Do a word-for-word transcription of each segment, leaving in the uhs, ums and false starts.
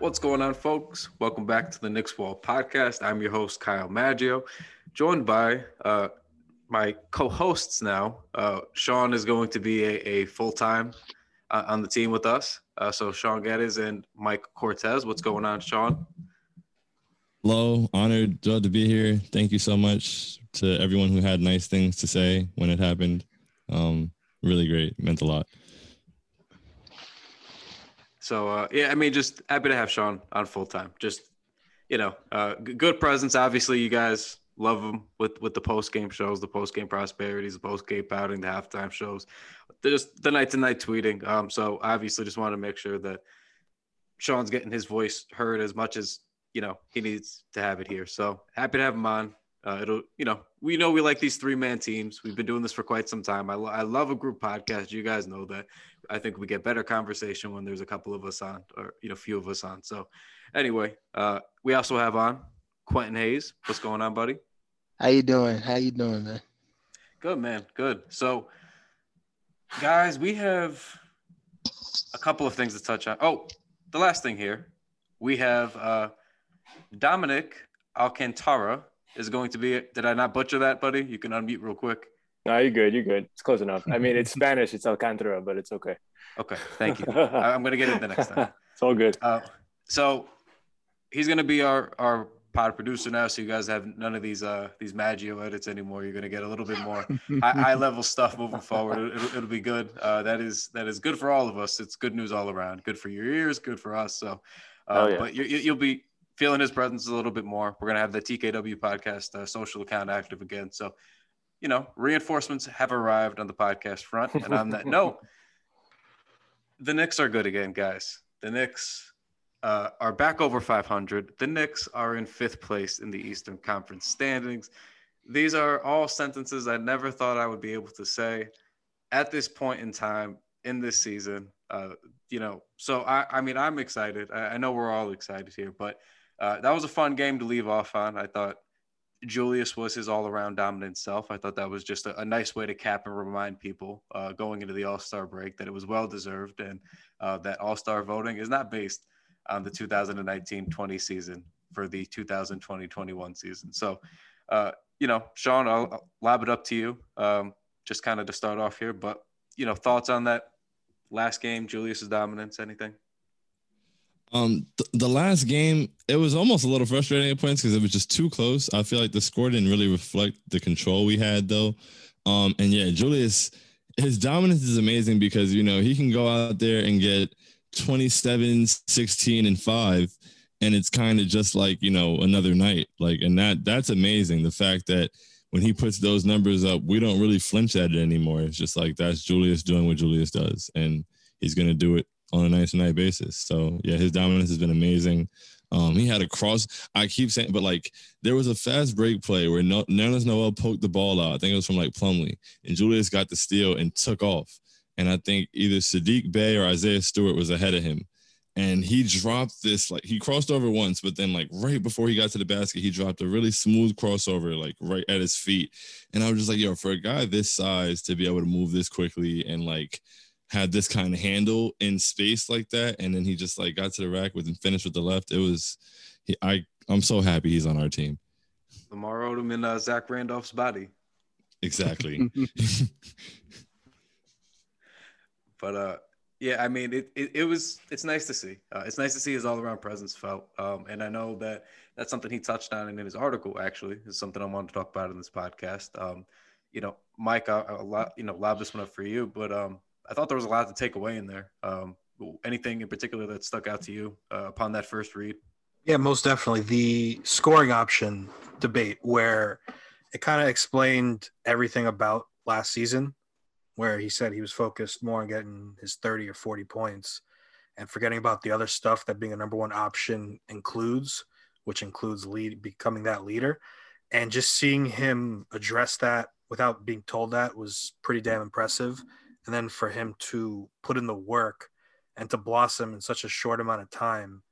What's going on, folks? Welcome back to the Knicks Wall Podcast. I'm your host, Kyle Maggio, joined by uh, my co-hosts now. Uh, Sean is going to be a, a full-time uh, on the team with us. Uh, so Sean Geddes and Mike Cortez. What's going on, Sean? Hello. Honored to be here. Thank you so much to everyone who had nice things to say when it happened. Um, really great. Meant a lot. So, uh, yeah, I mean, just happy to have Sean on full time. Just, you know, uh, g- good presence. Obviously, you guys love him with, with the post-game shows, the post-game prosperities, the post-game pouting, the halftime shows, just the night-to-night tweeting. Um, so, obviously, just want to make sure that Sean's getting his voice heard as much as, you know, he needs to have it here. So, happy to have him on. Uh, it'll, you know, we know we like these three-man teams. We've been doing this for quite some time. I, lo- I love a group podcast. You guys know that. I think we get better conversation when there's a couple of us on, or, you know, few of us on. So anyway, uh, we also have on Quentin Hayes. What's going on, buddy? How you doing? How you doing, man? Good, man. Good. So guys, we have a couple of things to touch on. Oh, the last thing here, we have uh, Dominic Alcantara. Is going to be – did I not butcher that, buddy? You can unmute real quick. No, you're good. You're good. It's close enough. I mean, it's Spanish. It's Alcantara, but it's okay. Okay. Thank you. I'm going to get it the next time. It's all good. Uh, so he's going to be our, our pod producer now, so you guys have none of these uh, these Maggio edits anymore. You're going to get a little bit more high-level stuff moving forward. It'll, it'll be good. Uh, that is that is good for all of us. It's good news all around. Good for your ears. Good for us. So, uh, oh, yeah. But you, you, you'll be – feeling his presence a little bit more. We're going to have the T K W podcast uh, social account active again. So, you know, reinforcements have arrived on the podcast front. And on that note, the Knicks are good again, guys. The Knicks uh, are back over five hundred. The Knicks are in fifth place in the Eastern Conference standings. These are all sentences I never thought I would be able to say at this point in time in this season. Uh, you know, so I, I mean, I'm excited. I, I know we're all excited here, but Uh, that was a fun game to leave off on. I thought Julius was his all-around dominant self. I thought that was just a, a nice way to cap and remind people uh, going into the All-Star break that it was well-deserved and uh, that All-Star voting is not based on the two thousand nineteen twenty season for the two thousand twenty twenty-one season. So, uh, you know, Sean, I'll, I'll lob it up to you um, just kind of to start off here. But, you know, thoughts on that last game, Julius's dominance, anything? Um, th- the last game, it was almost a little frustrating at points because it was just too close. I feel like the score didn't really reflect the control we had, though. Um, and yeah, Julius, his dominance is amazing because, you know, he can go out there and get twenty-seven, sixteen, and five, and it's kind of just like, you know, another night. Like, and that that's amazing. The fact that when he puts those numbers up, we don't really flinch at it anymore. It's just like that's Julius doing what Julius does, and he's going to do it on a night-to-night basis. So, yeah, his dominance has been amazing. Um, he had a cross. I keep saying, but, like, there was a fast break play where no, Nerlens Noel poked the ball out. I think it was from, like, Plumlee. And Julius got the steal and took off. And I think either Sadiq Bey or Isaiah Stewart was ahead of him. And he dropped this, like, he crossed over once, but then, like, right before he got to the basket, he dropped a really smooth crossover, like, right at his feet. And I was just like, yo, for a guy this size to be able to move this quickly and, like, had this kind of handle in space like that, and then he just like got to the rack with and finished with the left. It was, he, I I'm so happy he's on our team. Lamar Odom in uh, Zach Randolph's body. Exactly. But uh, yeah, I mean it, it. It was it's nice to see. Uh, it's nice to see his all around presence felt. Um, and I know that that's something he touched on in his article. Actually, it's something I wanted to talk about in this podcast. Um, you know, Mike, I, I lo- you know, lob this one up for you, but um. I thought there was a lot to take away in there. Um, anything in particular that stuck out to you uh, upon that first read? Yeah, most definitely. The scoring option debate where it kind of explained everything about last season, where he said he was focused more on getting his thirty or forty points and forgetting about the other stuff that being a number one option includes, which includes lead becoming that leader. And just seeing him address that without being told that was pretty damn impressive. And then for him to put in the work and to blossom in such a short amount of time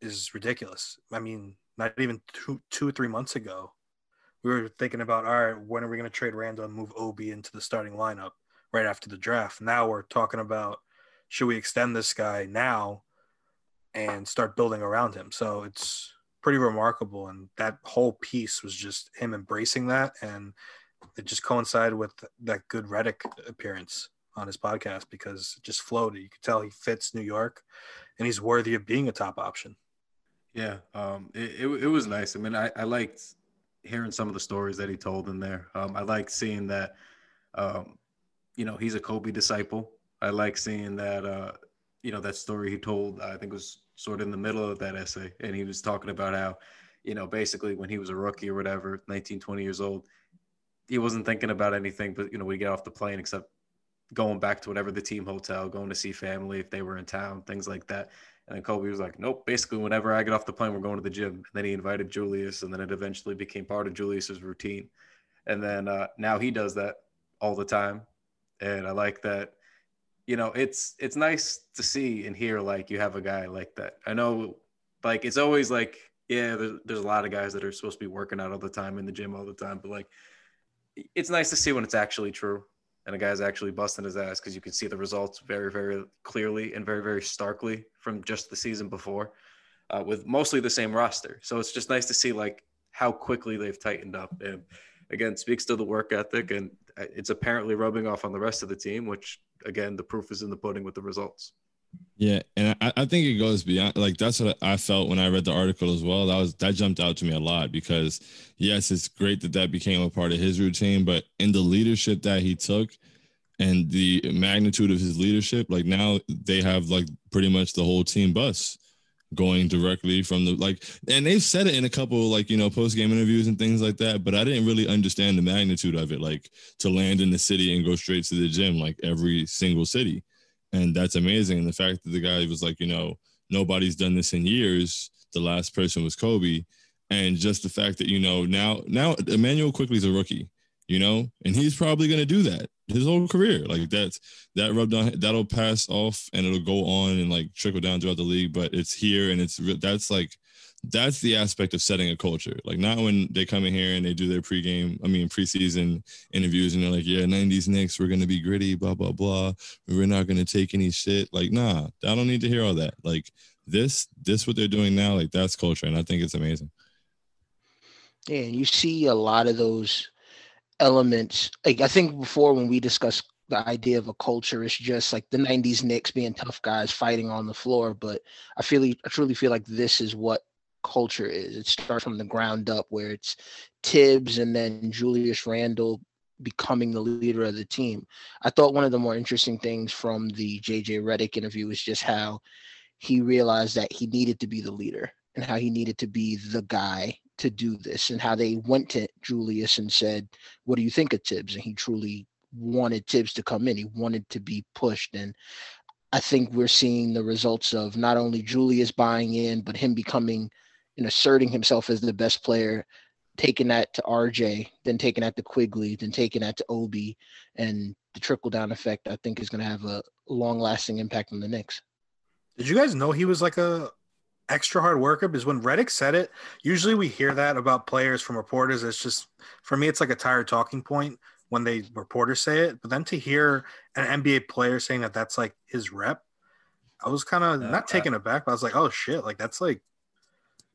is ridiculous. I mean, not even two, two or three months ago, we were thinking about, all right, when are we going to trade Randle and move Obi into the starting lineup right after the draft? Now we're talking about, should we extend this guy now and start building around him? So it's pretty remarkable. And that whole piece was just him embracing that. And it just coincided with that good Redick appearance on his podcast because it just flowed. You could tell he fits New York and he's worthy of being a top option. Yeah. Um, it, it, it was nice. I mean, I, I liked hearing some of the stories that he told in there. Um, I liked seeing that, um, you know, he's a Kobe disciple. I like seeing that, uh, you know, that story he told, I think it was sort of in the middle of that essay. And he was talking about how, you know, basically when he was a rookie or whatever, nineteen, twenty years old, he wasn't thinking about anything, but, you know, we get off the plane, except going back to whatever the team hotel, going to see family if they were in town, things like that. And then Kobe was like, nope, basically whenever I get off the plane, we're going to the gym. And then he invited Julius, and then it eventually became part of Julius's routine. And then uh, now he does that all the time. And I like that. You know, it's it's nice to see and hear, like, you have a guy like that. I know, like, it's always like, yeah, there's, there's a lot of guys that are supposed to be working out all the time, in the gym all the time. But, like, it's nice to see when it's actually true and a guy's actually busting his ass, because you can see the results very, very clearly and very, very starkly from just the season before uh, with mostly the same roster. So it's just nice to see, like, how quickly they've tightened up. And, again, speaks to the work ethic, and it's apparently rubbing off on the rest of the team, which – again, the proof is in the pudding with the results. Yeah, and I, I think it goes beyond, like, that's what I felt when I read the article as well. That was that jumped out to me a lot because, yes, it's great that that became a part of his routine, but in the leadership that he took and the magnitude of his leadership, like, now they have, like, pretty much the whole team bus going directly from the, like, and they've said it in a couple, like, you know, post-game interviews and things like that, but I didn't really understand the magnitude of it, like, to land in the city and go straight to the gym, like, every single city. And that's amazing. And the fact that the guy was like, you know, nobody's done this in years. The last person was Kobe. And just the fact that, you know, now, now Emmanuel Quickley's a rookie, you know, and he's probably going to do that his whole career. Like, that's that rubbed on, that'll pass off and it'll go on and, like, trickle down throughout the league, but it's here. And it's, that's like, that's the aspect of setting a culture. Like, not when they come in here and they do their pregame, I mean, preseason interviews and they're like, yeah, nineties Knicks, we're going to be gritty, blah, blah, blah. We're not going to take any shit. Like, nah, I don't need to hear all that. Like this, this, what they're doing now, like, that's culture. And I think it's amazing. Yeah. And you see a lot of those elements. Like, I think before when we discussed the idea of a culture, it's just like the nineties Knicks being tough guys fighting on the floor. But I feel, I truly feel like this is what culture is. It starts from the ground up, where it's Tibbs and then Julius Randle becoming the leader of the team. I thought one of the more interesting things from the J J Redick interview was just how he realized that he needed to be the leader and how he needed to be the guy to do this, and how they went to Julius and said, what do you think of Tibbs? And he truly wanted Tibbs to come in. He wanted to be pushed. And I think we're seeing the results of not only Julius buying in, but him becoming and asserting himself as the best player, taking that to R J, then taking that to Quigley, then taking that to Obi. And the trickle-down effect, I think, is going to have a long-lasting impact on the Knicks. Did you guys know he was like a – extra hard worker? Because when Redick said it, usually we hear that about players from reporters. It's just, for me, it's like a tired talking point when they reporters say it. But then to hear an N B A player saying that that's like his rep, I was kind of uh, not taken I, aback, but I was like, oh shit, like that's like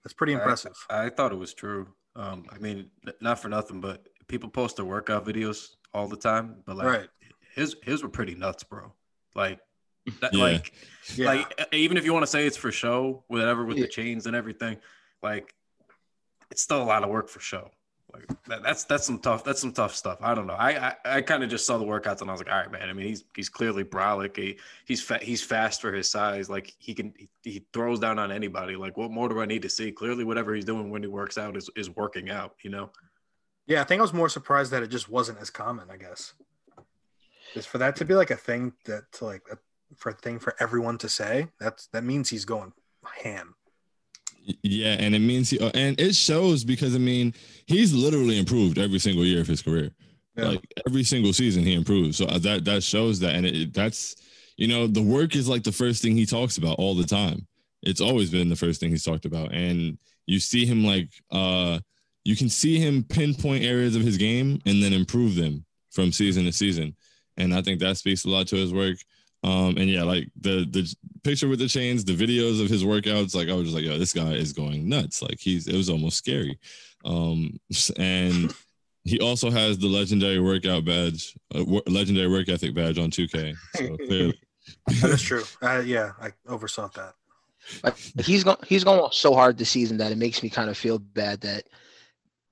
that's pretty impressive. I, I thought it was true. Um, I mean, not for nothing, but people post their workout videos all the time, but like right. his his were pretty nuts, bro. Like. That, yeah. Like, yeah. like, even if you want to say it's for show, whatever, with yeah. the chains and everything, like, it's still a lot of work for show. Like, that, that's that's some tough that's some tough stuff. I don't know. I I, I kind of just saw the workouts and I was like, all right, man. I mean, he's he's clearly brolic. He he's fa- he's fast for his size. Like, he can he, he throws down on anybody. Like, what more do I need to see? Clearly, whatever he's doing when he works out is is working out. You know? Yeah, I think I was more surprised that it just wasn't as common. I guess just for that to be like a thing that to like. A- for a thing for everyone to say, that's that means he's going ham. Yeah, and it means he, and it shows because, I mean, he's literally improved every single year of his career. Yeah. Like, every single season he improves. So that, that shows that. And it, that's, you know, the work is like the first thing he talks about all the time. It's always been the first thing he's talked about. And you see him, like, uh, you can see him pinpoint areas of his game and then improve them from season to season. And I think that speaks a lot to his work. Um, and yeah, like the, the picture with the chains, the videos of his workouts, like I was just like, yo, this guy is going nuts. Like he's, it was almost scary. Um, and he also has the legendary workout badge, uh, w- legendary work ethic badge on two K. So clearly. That's true. Uh, yeah. I oversaw that. Like, he's going, he's going so hard this season that it makes me kind of feel bad that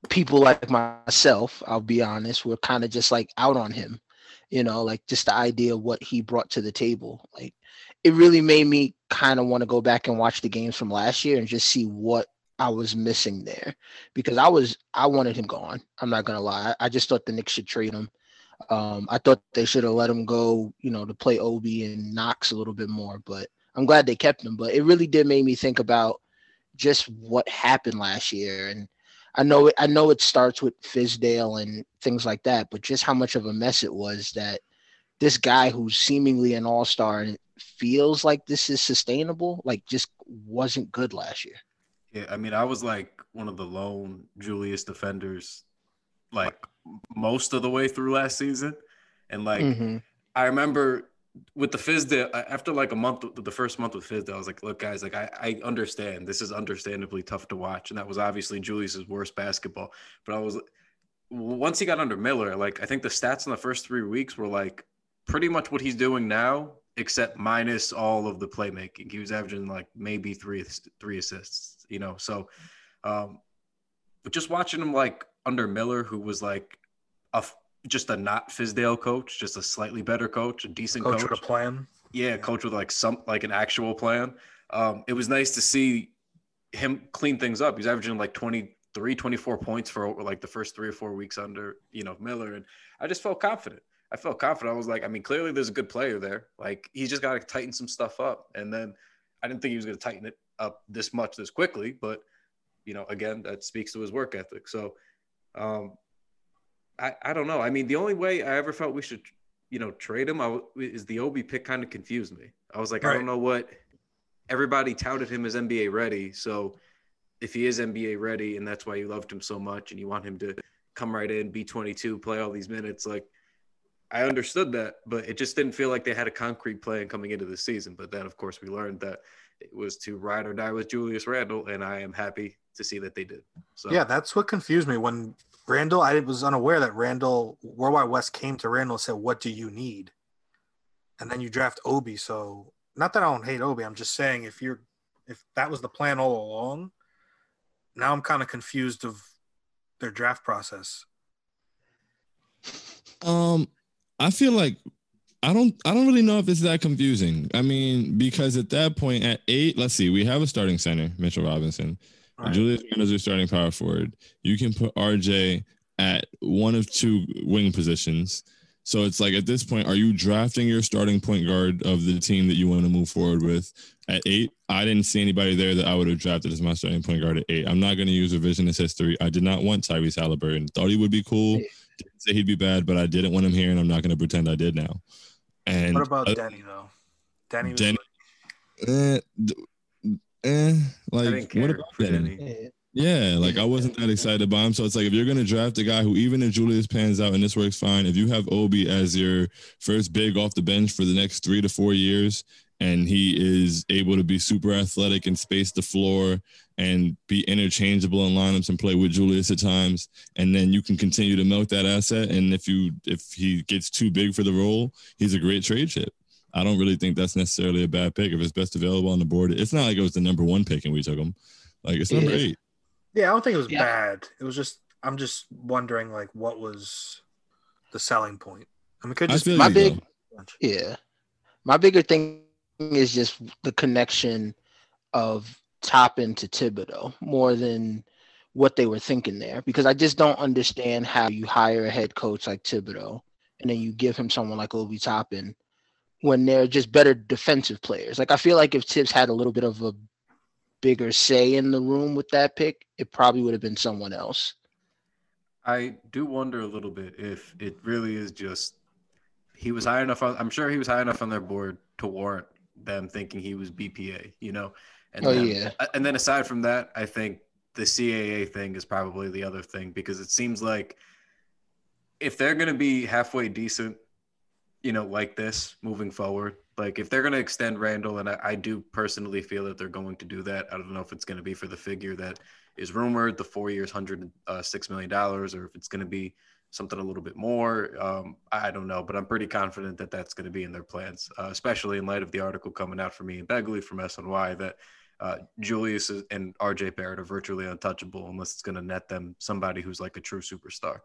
people like myself, I'll be honest, were kind of just like out on him. You know, like just the idea of what he brought to the table. Like it really made me kind of want to go back and watch the games from last year and just see what I was missing there, because I was, I wanted him gone. I'm not going to lie. I just thought the Knicks should trade him. Um, I thought they should have let him go, you know, to play Obi and Knox a little bit more, but I'm glad they kept him. But it really did make me think about just what happened last year. And I know, I know it starts with Fizdale and things like that, but just how much of a mess it was that this guy who's seemingly an all-star and feels like this is sustainable, like just wasn't good last year. Yeah, I mean, I was like one of the lone Julius defenders like most of the way through last season. And like mm-hmm. I remember with the Fizdale, after like a month, the first month with Fizdale, I was like, look, guys, like I, I understand this is understandably tough to watch. And that was obviously Julius's worst basketball. But I was, once he got under Miller, like I think the stats in the first three weeks were like pretty much what he's doing now, except minus all of the playmaking. He was averaging like maybe three, three assists, you know? So, um, but just watching him like under Miller, who was like a just a not Fizdale coach, just a slightly better coach, a decent coach. Coach with a plan. Yeah, a coach with like some like an actual plan. Um, it was nice to see him clean things up. He's averaging like twenty-three, twenty-four points for like the first three or four weeks under, you know, Miller. And I just felt confident. I felt confident. I was like, I mean, clearly there's a good player there. Like he's just got to tighten some stuff up. And then I didn't think he was going to tighten it up this much, this quickly. But, you know, again, that speaks to his work ethic. So, um, I, I don't know. I mean, the only way I ever felt we should, you know, trade him I w- is the Obi pick kind of confused me. I was like, right. I don't know what – everybody touted him as N B A ready. So if he is N B A ready and that's why you loved him so much and you want him to come right in, be twenty-two, play all these minutes, like I understood that, but it just didn't feel like they had a concrete plan coming into the season. But then, of course, we learned that it was to ride or die with Julius Randle, and I am happy to see that they did. So yeah, that's what confused me when – Randle, I was unaware that Randle, Worldwide West came to Randle and said, what do you need? And then you draft Obi. So not that I don't hate Obi. I'm just saying if you're, if that was the plan all along, now I'm kind of confused of their draft process. Um, I feel like I don't, I don't really know if it's that confusing. I mean, because at that point at eight, let's see, we have a starting center, Mitchell Robinson. Right. Julius Randle's your starting power forward. You can put R J at one of two wing positions. So it's like at this point, are you drafting your starting point guard of the team that you want to move forward with at eight? I didn't see anybody there that I would have drafted as my starting point guard at eight. I'm not going to use revisionist history. I did not want Tyrese Haliburton. Thought he would be cool. Didn't say he'd be bad, but I didn't want him here, and I'm not going to pretend I did now. And what about uh, Danny, though? Danny was Danny, like- uh, Eh, like what about that? Yeah, like I wasn't that excited by him. So it's like if you're gonna draft a guy who, even if Julius pans out and this works fine, if you have Obi as your first big off the bench for the next three to four years, and he is able to be super athletic and space the floor and be interchangeable in lineups and play with Julius at times, and then you can continue to milk that asset. And if you if he gets too big for the role, he's a great trade chip. I don't really think that's necessarily a bad pick. If it's best available on the board, it's not like it was the number one pick and we took him. Like, it's number yeah. eight. Yeah, I don't think it was yeah. bad. It was just – I'm just wondering, like, what was the selling point? I mean, could just – my big – yeah. My bigger thing is just the connection of Toppin to Thibodeau more than what they were thinking there, because I just don't understand how you hire a head coach like Thibodeau and then you give him someone like Obi Toppin when they're just better defensive players. Like, I feel like if Tibbs had a little bit of a bigger say in the room with that pick, it probably would have been someone else. I do wonder a little bit if it really is just he was high enough. On, I'm sure he was high enough on their board to warrant them thinking he was B P A, you know? And oh, then, yeah. And then aside from that, I think the C A A thing is probably the other thing, because it seems like if they're going to be halfway decent, you know, like this moving forward, like if they're going to extend Randle, and I, I do personally feel that they're going to do that. I don't know if it's going to be for the figure that is rumored, the four years, one hundred six million dollars, or if it's going to be something a little bit more. Um, I don't know, but I'm pretty confident that that's going to be in their plans, uh, especially in light of the article coming out for me and Begley from S N Y that uh, Julius and R J Barrett are virtually untouchable unless it's going to net them somebody who's like a true superstar.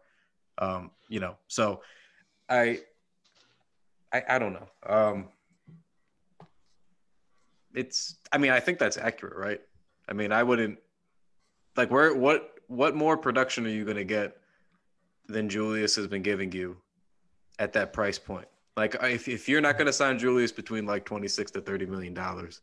Um, you know, so I, I, I don't know. Um, it's, I mean, I think that's accurate, right? I mean, I wouldn't like where, what, what more production are you going to get than Julius has been giving you at that price point? Like if, if you're not going to sign Julius between like twenty-six to thirty million dollars,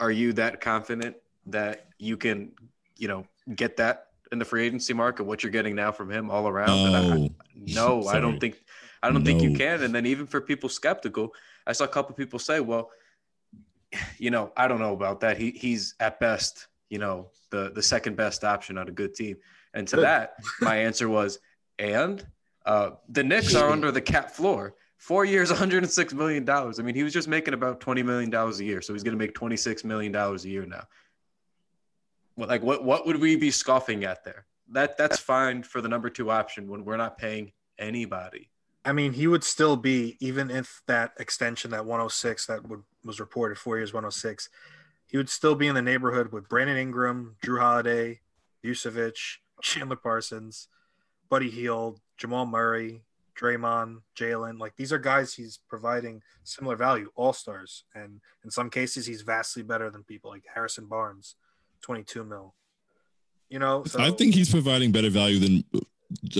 are you that confident that you can, you know, get that in the free agency market, what you're getting now from him all around? No, and I, no I don't think, I don't no. think you can. And then even for people skeptical, I saw a couple of people say, well, you know, I don't know about that. He he's at best, you know, the, the second best option on a good team. And to that, my answer was, and uh, the Knicks are under the cap floor, four years, one hundred six million dollars. I mean, he was just making about twenty million dollars a year. So he's going to make twenty-six million dollars a year now. Like what, what would we be scoffing at there? That that's fine for the number two option when we're not paying anybody. I mean, he would still be, even if that extension, that one oh six that would, was reported, four years, one oh six, he would still be in the neighborhood with Brandon Ingram, Drew Holiday, Vucevic, Chandler Parsons, Buddy Hield, Jamal Murray, Draymond, Jalen. Like these are guys he's providing similar value, all-stars. And in some cases, he's vastly better than people like Harrison Barnes. twenty-two mil, you know. So I think he's providing better value than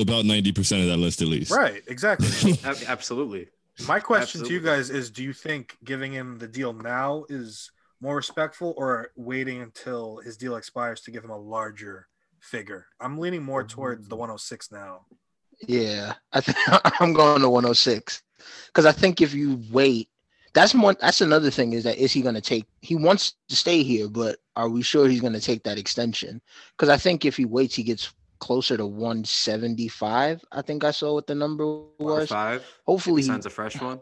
about ninety percent of that list, at least. Right, exactly. Absolutely. My question Absolutely. to you guys is, do you think giving him the deal now is more respectful, or waiting until his deal expires to give him a larger figure? I'm leaning more towards the one oh six now. Yeah, I th- I'm going to one oh six, because I think if you wait, That's one. That's another thing is that is he going to take – he wants to stay here, but are we sure he's going to take that extension? Because I think if he waits, he gets closer to one seventy-five. I think I saw what the number was. one oh five Hopefully he signs a fresh one.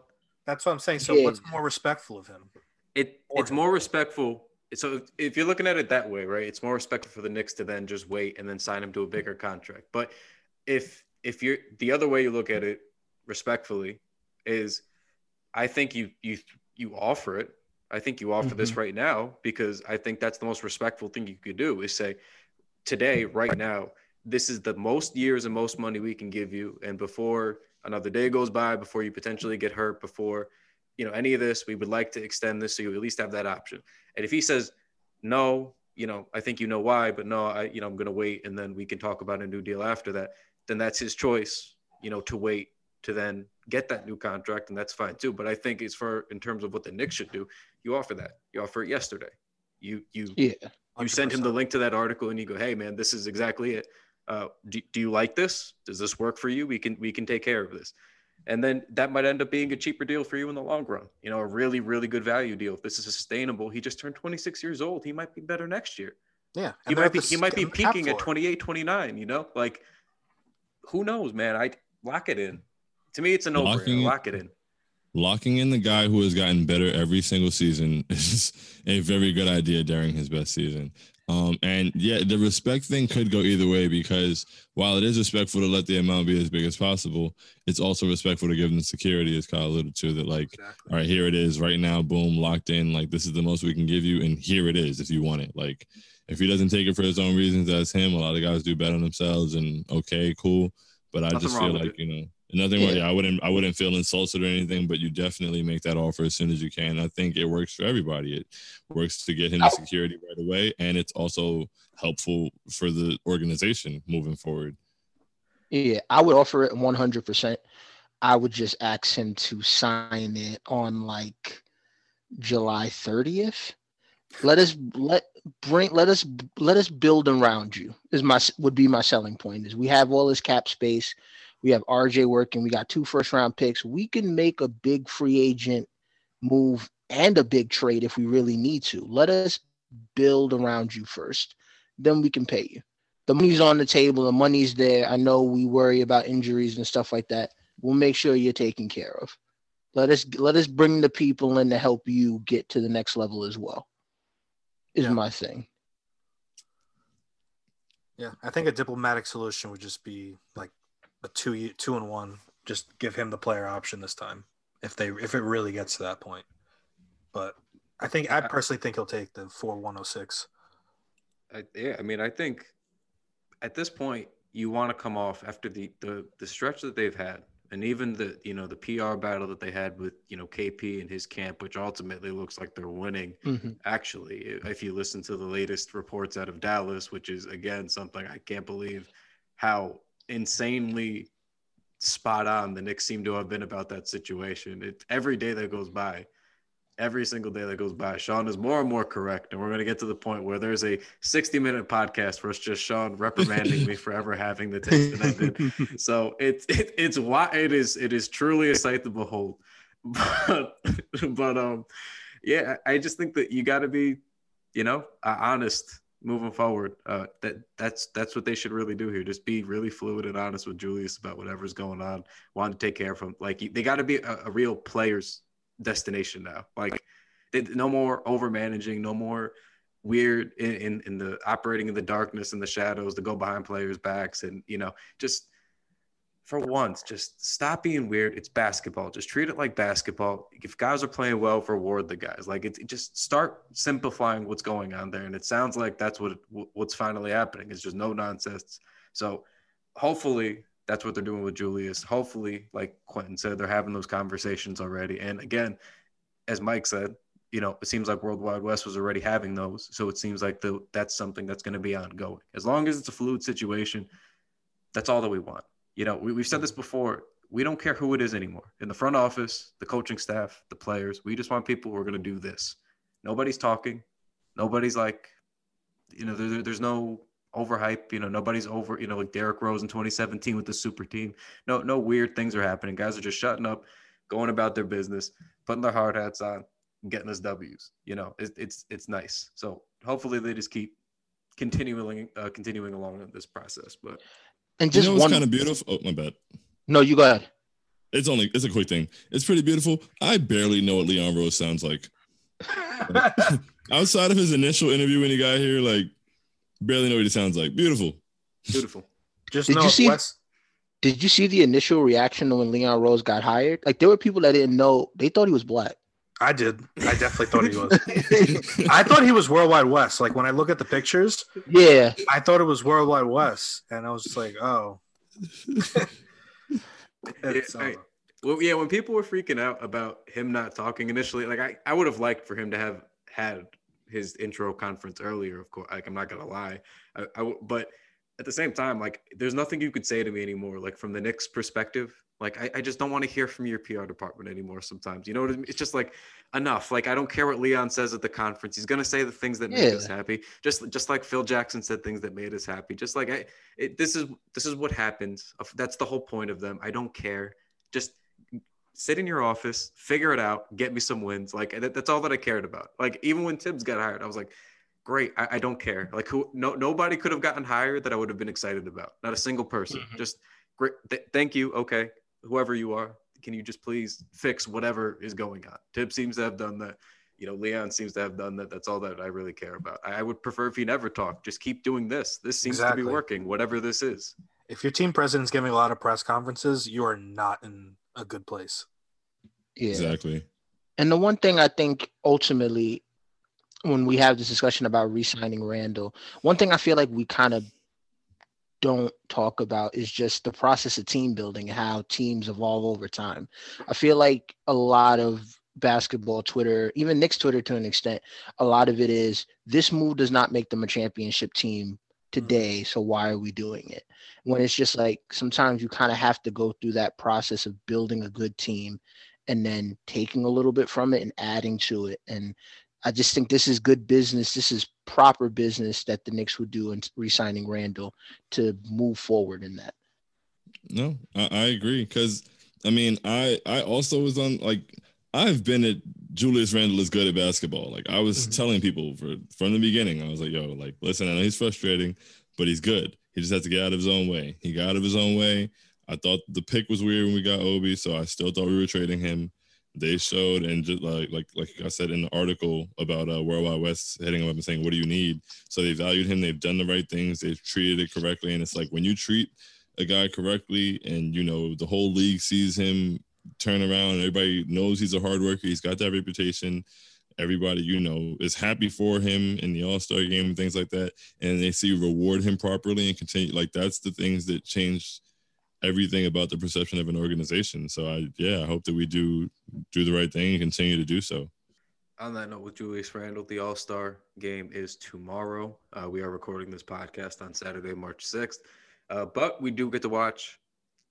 That's what I'm saying. So yeah. What's more respectful of him? It It's him. more respectful. So if you're looking at it that way, right, it's more respectful for the Knicks to then just wait and then sign him to a bigger contract. But if if you're – the other way you look at it respectfully is – I think you you you offer it. I think you offer mm-hmm. this right now, because I think that's the most respectful thing you could do is say, today, right now, this is the most years and most money we can give you. And before another day goes by, before you potentially get hurt, before you know any of this, we would like to extend this so you at least have that option. And if he says, no, you know, I think you know why, but no, I you know I'm gonna wait and then we can talk about a new deal after that, then that's his choice, you know, to wait to then get that new contract, and that's fine too. But I think it's for, in terms of what the Knicks should do, you offer that. You offer it yesterday. You you yeah, you send him the link to that article, and you go, hey man, this is exactly it. Uh, do, do you like this? Does this work for you? We can we can take care of this. And then that might end up being a cheaper deal for you in the long run. You know, a really really good value deal. If this is sustainable, he just turned twenty-six years old. He might be better next year. Yeah, he might be he might be peaking at twenty-eight, twenty-nine. You know, like who knows, man? I lock it in. To me, it's an no-brainer. Lock it in. Locking in the guy who has gotten better every single season is a very good idea during his best season. Um, and, yeah, the respect thing could go either way, because while it is respectful to let the amount be as big as possible, it's also respectful to give them security, as Kyle alluded to, that, like, exactly. All right, here it is right now, boom, locked in. Like, this is the most we can give you, and here it is if you want it. Like, if he doesn't take it for his own reasons, that's him. A lot of guys do bet on themselves, and okay, cool. But I Nothing just feel like, it. you know. Nothing. Yeah. yeah, I wouldn't. I wouldn't feel insulted or anything, but you definitely make that offer as soon as you can. I think it works for everybody. It works to get him the security right away, and it's also helpful for the organization moving forward. Yeah, I would offer it one hundred percent. I would just ask him to sign it on like July thirtieth, Let us let bring let us let us build around you is my would be my selling point. Is we have all this cap space, we have R J working, we got two first round picks. We can make a big free agent move and a big trade if we really need to. Let us build around you first, then we can pay you. The money's on the table, the money's there. I know we worry about injuries and stuff like that. We'll make sure you're taken care of. Let us let us bring the people in to help you get to the next level as well. Is yeah. my thing. Yeah, I think a diplomatic solution would just be like a two two and one. Just give him the player option this time if they if it really gets to that point. But I think I personally think he'll take the four one oh six. Yeah, I mean, I think at this point you want to come off after the the the stretch that they've had. And even the, you know, the P R battle that they had with, you know, K P and his camp, which ultimately looks like they're winning, mm-hmm. actually, if you listen to the latest reports out of Dallas, which is, again, something I can't believe how insanely spot on the Knicks seem to have been about that situation. It, every day that goes by, every single day that goes by, Sean is more and more correct. And we're going to get to the point where there's a sixty minute podcast where it's just Sean reprimanding me for ever having the text that I did. So it's, it, it's why it is, it is truly a sight to behold, but, but um, yeah, I just think that you gotta be, you know, uh, honest moving forward. Uh, that that's, that's what they should really do here. Just be really fluid and honest with Julius about whatever's going on. Want to take care of him. Like they gotta be a, a real players destination now. Like they, no more over managing, no more weird in, in in the operating in the darkness and the shadows to go behind players' backs. And, you know, just for once, just stop being weird. It's basketball. Just treat it like basketball. If guys are playing well, reward the guys. Like it's it just start simplifying what's going on there. And it sounds like that's what what's finally happening. It's just no nonsense. So hopefully that's what they're doing with Julius. Hopefully, like Quentin said, they're having those conversations already. And again, as Mike said, you know, it seems like Worldwide West was already having those. So it seems like the, that's something that's going to be ongoing. As long as it's a fluid situation, that's all that we want. You know, we, we've said this before. We don't care who it is anymore. In the front office, the coaching staff, the players, we just want people who are going to do this. Nobody's talking. Nobody's like, you know, there, there's no overhype, you know, nobody's over, you know, like Derrick Rose in twenty seventeen with the super team. No, no weird things are happening. Guys are just shutting up, going about their business, putting their hard hats on, and getting us W's. You know, it's it's it's nice. So hopefully they just keep continuing uh, continuing along in this process. But and just you know what's one kind of beautiful. Oh, my bad. No, you go ahead. It's only it's a quick thing. It's pretty beautiful. I barely know what Leon Rose sounds like. Like outside of his initial interview when he got here, like. Barely know what it sounds like. Beautiful. Beautiful. Just did know you see, West. Did you see the initial reaction when Leon Rose got hired? Like, there were people that didn't know. They thought he was black. I did. I definitely thought he was. I thought he was Worldwide West. Like, when I look at the pictures, yeah, I thought it was Worldwide West. And I was just like, oh. It's, um, well, yeah, when people were freaking out about him not talking initially, like, I, I would have liked for him to have had his intro conference earlier, of course, like I'm not going to lie. I, I, but at the same time, like there's nothing you could say to me anymore. Like from the Knicks perspective, like I, I just don't want to hear from your P R department anymore sometimes. You know what I mean? It's just like enough. Like I don't care what Leon says at the conference. He's going to say the things that yeah. make us happy. Just just like Phil Jackson said things that made us happy. Just like I, it, this is this is what happens. That's the whole point of them. I don't care. Just sit in your office, figure it out, get me some wins. Like that, that's all that I cared about. Like even when Tibbs got hired, I was like, great. I, I don't care. Like who, no, nobody could have gotten hired that I would have been excited about. Not a single person, mm-hmm. just great. Th- thank you. Okay. Whoever you are, can you just please fix whatever is going on? Tibbs seems to have done that. You know, Leon seems to have done that. That's all that I really care about. I, I would prefer if he never talked, just keep doing this. This seems exactly. to be working, whatever this is. If your team president's giving a lot of press conferences, you are not in a good place. Yeah. Exactly. And the one thing I think ultimately when we have this discussion about re-signing Randle, one thing I feel like we kind of don't talk about is just the process of team building and how teams evolve over time. I feel like a lot of basketball Twitter, even Knicks Twitter to an extent, a lot of it is this move does not make them a championship team today, so why are we doing it? When it's just like sometimes you kind of have to go through that process of building a good team and then taking a little bit from it and adding to it. And I just think this is good business. This is proper business that the Knicks would do in re-signing Randle to move forward in that. No, I, I agree. Because, I mean, I, I also was on, like, I've been at Julius Randle is good at basketball. Like, I was mm-hmm. telling people for, from the beginning, I was like, yo, like, listen, I know he's frustrating, but he's good. He just has to get out of his own way. He got out of his own way. I thought the pick was weird when we got Obi, so I still thought we were trading him. They showed, and just like like like I said in the article about uh, Worldwide West hitting him up and saying, what do you need? So they valued him. They've done the right things. They've treated it correctly. And it's like when you treat a guy correctly and, you know, the whole league sees him turn around, and everybody knows he's a hard worker. He's got that reputation. Everybody, you know, is happy for him in the All-Star game and things like that. And they see reward him properly and continue. Like, that's the things that change everything about the perception of an organization. So I, yeah, I hope that we do do the right thing and continue to do so. On that note, with Julius Randle, the All-Star game is tomorrow. Uh, we are recording this podcast on Saturday, March sixth. Uh, but we do get to watch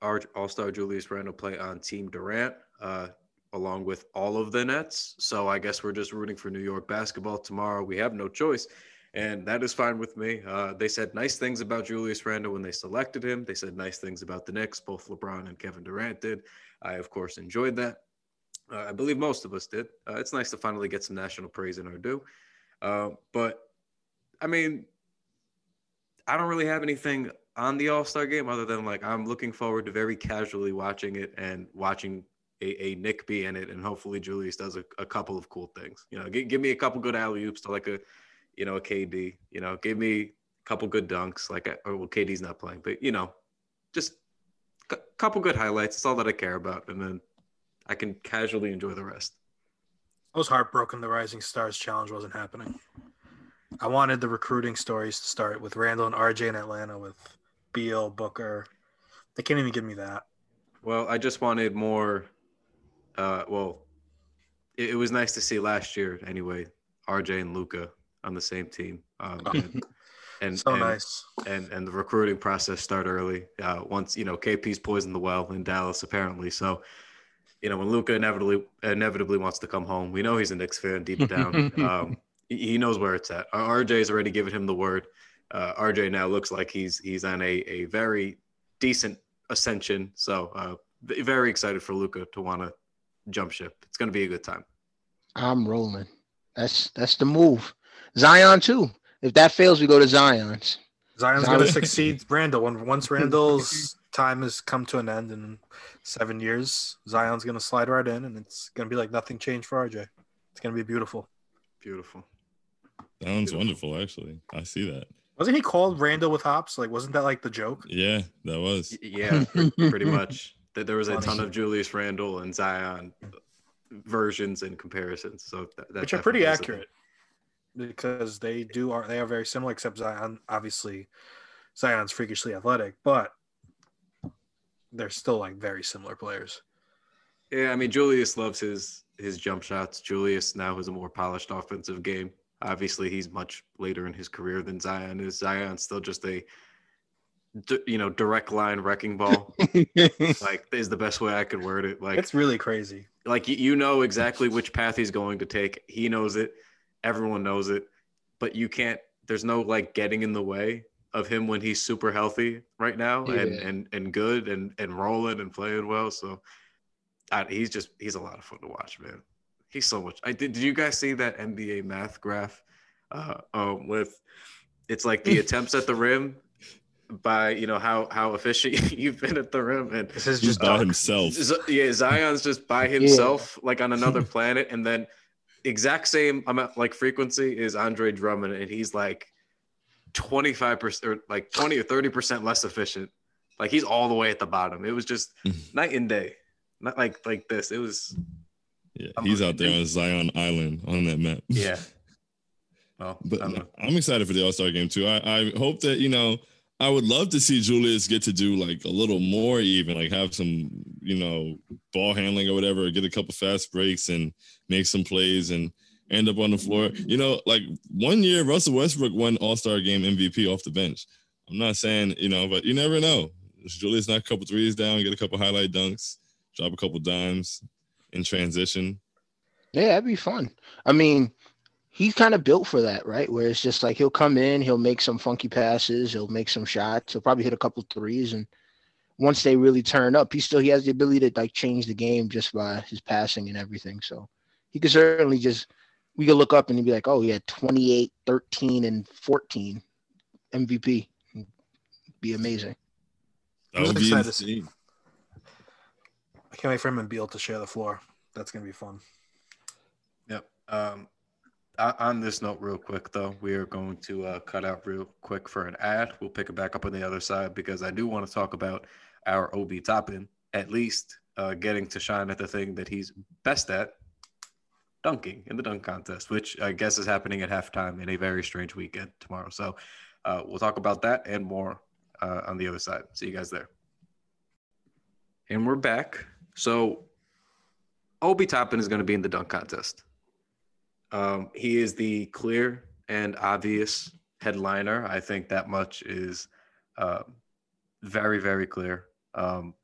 our All-Star Julius Randle play on Team Durant, uh, along with all of the Nets. So I guess we're just rooting for New York basketball tomorrow. We have no choice. And that is fine with me. Uh, they said nice things about Julius Randle when they selected him. They said nice things about the Knicks. Both LeBron and Kevin Durant did. I, of course, enjoyed that. Uh, I believe most of us did. Uh, it's nice to finally get some national praise in our due. Uh, but, I mean, I don't really have anything on the All-Star game other than, like, I'm looking forward to very casually watching it and watching A, a Nick be in it, and hopefully Julius does a, a couple of cool things. You know, give, give me a couple good alley-oops to like a, you know, a K D. You know, give me a couple good dunks. Like, I, or well, K D's not playing, but you know, just a c- couple good highlights. It's all that I care about, and then I can casually enjoy the rest. I was heartbroken the Rising Stars Challenge wasn't happening. I wanted the recruiting stories to start with Randle and R J in Atlanta with Beal, Booker. They can't even give me that. Well, I just wanted more. Uh, well, it, it was nice to see last year anyway, R J and Luka on the same team. Um, and, and, so and, nice. And, and the recruiting process start early. Uh, once, you know, K P's poisoned the well in Dallas, apparently. So, you know, when Luka inevitably inevitably wants to come home, we know he's a Knicks fan deep down. um, he, he knows where it's at. R J's already given him the word. Uh, R J now looks like he's, he's on a, a very decent ascension. So uh, very excited for Luka to want to jump ship. It's going to be a good time. I'm rolling. That's that's the move. Zion too. If that fails, we go to Zion's. Zion's Zion. going to succeed Randle. When once Randle's time has come to an end in seven years, Zion's going to slide right in, and it's going to be like nothing changed for R J. It's going to be beautiful. Beautiful. Sounds beautiful. Wonderful, actually. I see that. Wasn't he called Randle with hops? Like, wasn't that like the joke? Yeah, that was. Yeah, pretty much. That there was a ton of Julius Randle and Zion versions and comparisons, so that, that which are pretty accurate because they do are they are very similar, except Zion obviously Zion's freakishly athletic, but they're still like very similar players. Yeah, I mean Julius loves his his jump shots. Julius now has a more polished offensive game. Obviously, he's much later in his career than Zion is. Zion's still just a D- you know, direct line wrecking ball, like is the best way I could word it. Like it's really crazy. Like you, you know exactly which path he's going to take. He knows it. Everyone knows it. But you can't. There's no like getting in the way of him when he's super healthy right now yeah. and, and and good and and rolling and playing well. So I, he's just he's a lot of fun to watch, man. He's so much. I did. Did you guys see that N B A math graph? Uh, um, with it's like the attempts at the rim. By you know how how efficient you've been at the rim, and this is just by uh, himself. Z- yeah, Zion's just by himself, yeah. like on another planet, and then exact same amount like frequency is Andre Drummond, and he's like twenty five percent, or like twenty or thirty percent less efficient. Like he's all the way at the bottom. It was just night and day, not like like this. It was. Yeah, he's out there on Zion Island on that map. Yeah. Well, but I'm, I'm excited for the All-Star game too. I I hope that you know. I would love to see Julius get to do like a little more, even like have some, you know, ball handling or whatever, or get a couple fast breaks and make some plays and end up on the floor. You know, like one year Russell Westbrook won All-Star Game M V P off the bench. I'm not saying, you know, but you never know. Julius knock a couple threes down, get a couple highlight dunks, drop a couple dimes in transition. Yeah, that'd be fun. I mean, he's kind of built for that, right? Where it's just like he'll come in, he'll make some funky passes, he'll make some shots, he'll probably hit a couple threes, and once they really turn up, he still he has the ability to like change the game just by his passing and everything. So he could certainly just we could look up and he'd be like, oh, he had twenty-eight, thirteen, and fourteen M V P. It'd be amazing. That would be insane. I can't wait for him and Beal to share the floor. That's gonna be fun. Yep. Um, on this note, real quick though, we are going to uh, cut out real quick for an ad. We'll pick it back up on the other side because I do want to talk about our Obi Toppin, at least uh, getting to shine at the thing that he's best at, dunking in the dunk contest, which I guess is happening at halftime in a very strange weekend tomorrow. So uh, we'll talk about that and more uh, on the other side. See you guys there. And we're back. So Obi Toppin is going to be in the dunk contest. Um, he is the clear and obvious headliner. I think that much is uh, very, very clear. Um,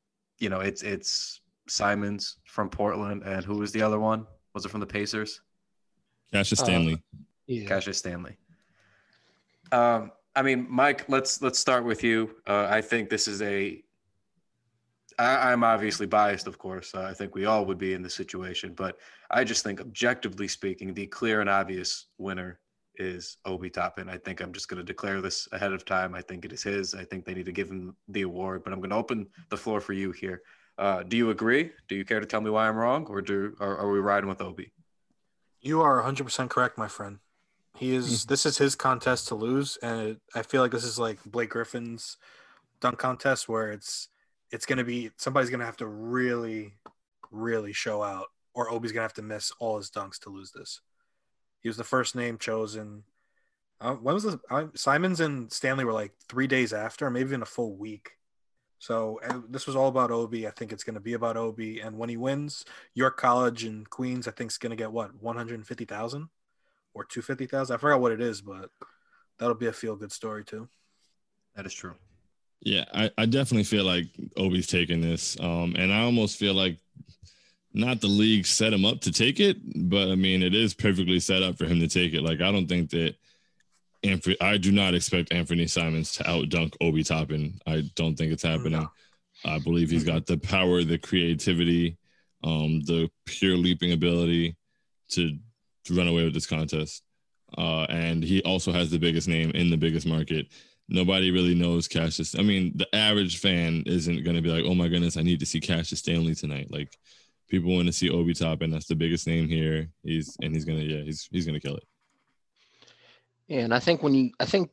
you know, it's it's Simons from Portland, and who was the other one? Was it from the Pacers? Cassius Stanley. Uh, yeah. Cassius Stanley. Um, I mean, Mike, let's let's start with you. Uh, I think this is a. I, I'm obviously biased, of course. Uh, I think we all would be in this situation, but I just think, objectively speaking, the clear and obvious winner is Obi Toppin. I think I'm just going to declare this ahead of time. I think it is his. I think they need to give him the award, but I'm going to open the floor for you here. Uh, do you agree? Do you care to tell me why I'm wrong, or do or are we riding with Obi? You are one hundred percent correct, my friend. He is. This is his contest to lose, and it, I feel like this is like Blake Griffin's dunk contest where it's it's going to be – somebody's going to have to really, really show out, or Obi's going to have to miss all his dunks to lose this. He was the first name chosen. Uh, when was this? Uh, Simons and Stanley were like three days after, maybe even a full week. So uh, this was all about Obi. I think it's going to be about Obi. And when he wins, York College and Queens, I think, is going to get, what, one hundred fifty thousand dollars or two hundred fifty thousand dollars? I forgot what it is, but that'll be a feel-good story too. That is true. Yeah, I, I definitely feel like Obi's taking this. Um, and I almost feel like not the league set him up to take it, but, I mean, it is perfectly set up for him to take it. Like, I don't think that – I do not expect Anthony Simons to out-dunk Obi Toppin. I don't think it's happening. No. I believe he's got the power, the creativity, um, the pure leaping ability to, to run away with this contest. Uh, and he also has the biggest name in the biggest market. Nobody really knows Cassius. I mean, the average fan isn't going to be like, oh, my goodness, I need to see Cassius Stanley tonight. Like, people want to see Obi Toppin. That's the biggest name here. He's and he's going to, yeah, he's he's going to kill it. Yeah, and I think when you, I think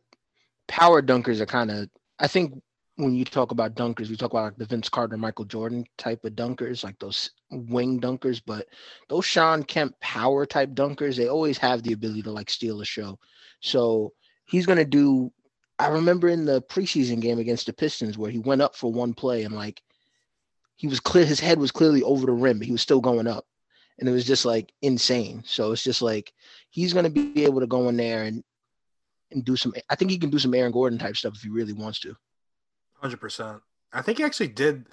power dunkers are kind of, I think when you talk about dunkers, we talk about like the Vince Carter, Michael Jordan type of dunkers, like those wing dunkers. But those Sean Kemp power type dunkers, they always have the ability to like steal a show. So he's going to do. I remember in the preseason game against the Pistons where he went up for one play and like he was clear, his head was clearly over the rim, but he was still going up and it was just like insane. So it's just like, he's going to be able to go in there and, and do some, I think he can do some Aaron Gordon type stuff if he really wants to. one hundred percent. I think he actually did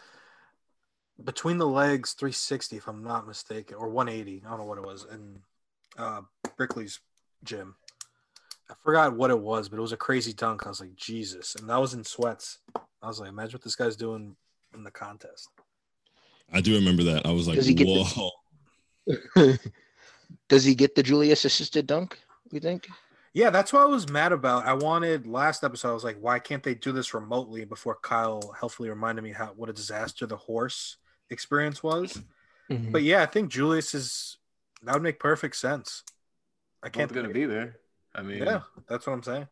between the legs three sixty, if I'm not mistaken, or one eighty. I don't know what it was in uh, Brickley's gym. I forgot what it was, but it was a crazy dunk. I was like, Jesus. And that was in sweats. I was like, imagine what this guy's doing in the contest. I do remember that. I was like, does he whoa. The... does he get the Julius assisted dunk, you think? Yeah, that's what I was mad about. I wanted last episode, I was like, why can't they do this remotely before Kyle helpfully reminded me how what a disaster the horse experience was. Mm-hmm. But yeah, I think Julius is – that would make perfect sense. I can't going to be there. I mean, yeah, that's what I'm saying.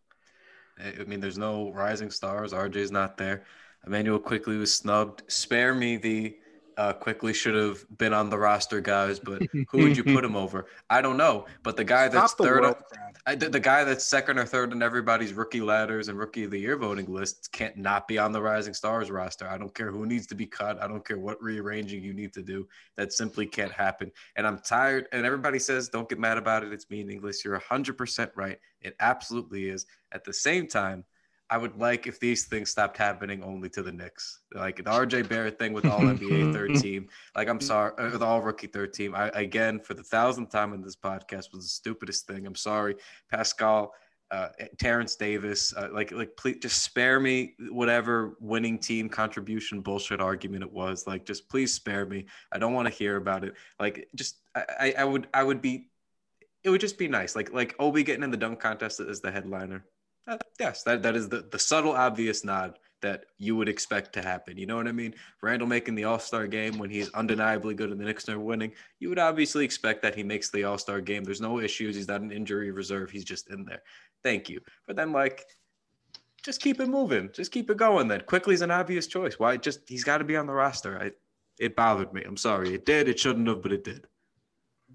I mean, there's no rising stars. R J's not there. Emmanuel Quickley was snubbed. Spare me the uh, Quickley should have been on the roster, guys. But who would you put him over? I don't know. But the guy that's Stop third, the, world, I, the, the guy that's second or third in everybody's rookie ladders and rookie of the year voting lists can't not be on the rising stars roster. I don't care who needs to be cut. I don't care what rearranging you need to do. That simply can't happen. And I'm tired. And everybody says, don't get mad about it. It's meaningless. You're one hundred percent right. It absolutely is. At the same time, I would like if these things stopped happening only to the Knicks, like the R J Barrett thing with all N B A third team. Like, I'm sorry, with all rookie third team. I, again, for the thousandth time in this podcast, was the stupidest thing. I'm sorry, Pascal, uh, Terrence Davis. Uh, like, like, please just spare me whatever winning team contribution bullshit argument it was. Like, just please spare me. I don't want to hear about it. Like, just I, I would, I would be. It would just be nice. Like, like Obi getting in the dunk contest as the headliner. Uh, yes, that, that is the, the subtle, obvious nod that you would expect to happen. You know what I mean? Randle making the All-Star game when he's undeniably good and the Knicks are winning. You would obviously expect that he makes the All-Star game. There's no issues. He's not an injury reserve. He's just in there. Thank you. But then, like, just keep it moving. Just keep it going then. Quickley's an obvious choice. Why? Just he's got to be on the roster. I, it bothered me. I'm sorry. It did. It shouldn't have, but it did.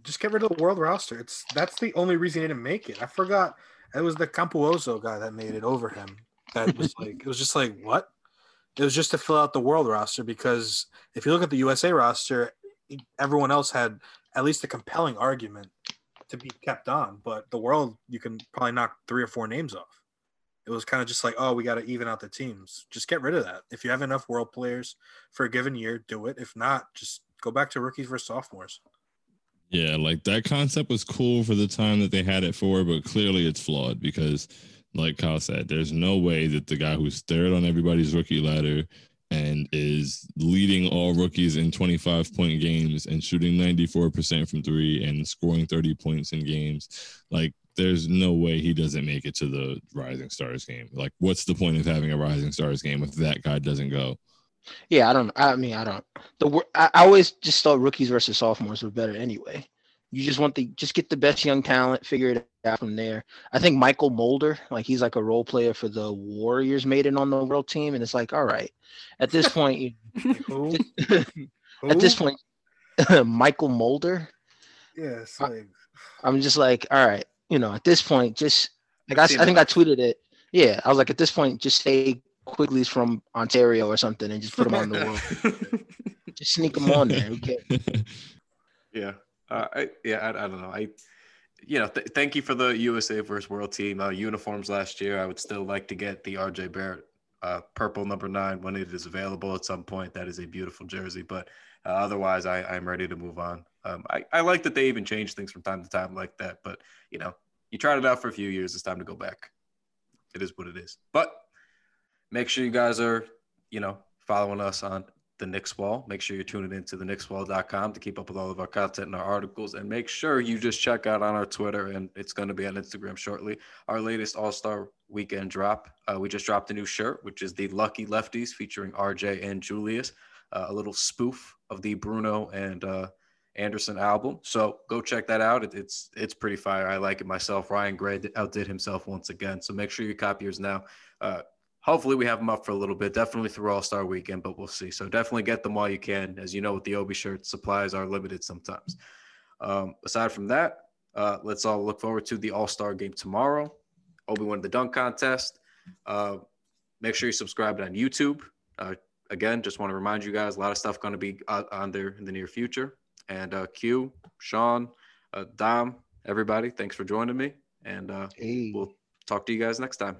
Just get rid of the world roster. It's That's the only reason he didn't make it. I forgot. It was the Campuoso guy that made it over him. That was like, it was just like, what? It was just to fill out the world roster, because if you look at the U S A roster, everyone else had at least a compelling argument to be kept on. But the world, you can probably knock three or four names off. It was kind of just like, oh, we got to even out the teams. Just get rid of that. If you have enough world players for a given year, do it. If not, just go back to rookies versus sophomores. Yeah, like that concept was cool for the time that they had it for, but clearly it's flawed because, like Kyle said, there's no way that the guy who's third on everybody's rookie ladder and is leading all rookies in twenty-five-point games and shooting ninety-four percent from three and scoring thirty points in games, like there's no way he doesn't make it to the Rising Stars game. Like, what's the point of having a Rising Stars game if that guy doesn't go? Yeah, I don't. I mean, I don't. The I always just thought rookies versus sophomores were better anyway. You just want the just get the best young talent, figure it out from there. I think Michael Mulder, like he's like a role player for the Warriors, made it on the world team, and it's like, all right, at this point, who? Who? At this point, Michael Mulder. Yes, yeah, like... I'm just like, all right, you know, at this point, just like I, I think I tweeted it. Yeah, I was like, at this point, just say Quigley's from Ontario or something and just put him on the world. Just sneak him on there. Okay. Yeah. Uh, I, yeah. I, I don't know. I, you know, th- thank you for the U S A versus world team uh, uniforms last year. I would still like to get the R J Barrett uh, purple number nine when it is available at some point. That is a beautiful jersey, but uh, otherwise I, I'm ready to move on. Um, I, I like that they even change things from time to time like that, but you know, you tried it out for a few years. It's time to go back. It is what it is, but make sure you guys are, you know, following us on the Knicks Wall. Make sure you're tuning into the knicks wall dot com to keep up with all of our content and our articles. And make sure you just check out on our Twitter, and it's going to be on Instagram shortly, our latest All-Star Weekend drop. Uh, we just dropped a new shirt, which is the Lucky Lefties featuring R J and Julius, uh, a little spoof of the Bruno and uh, Anderson album. So go check that out. It, it's it's pretty fire. I like it myself. Ryan Gray outdid himself once again. So make sure you copy yours now. Uh, Hopefully we have them up for a little bit, definitely through All-Star Weekend, but we'll see. So definitely get them while you can. As you know, with the Obi shirt, supplies are limited sometimes. Um, aside from that, uh, let's all look forward to the All-Star game tomorrow. Obi won the dunk contest. Uh, make sure you subscribe on YouTube. Uh, again, just want to remind you guys, a lot of stuff going to be on there in the near future. And uh, Q, Sean, uh, Dom, everybody, thanks for joining me. And uh, hey. We'll talk to you guys next time.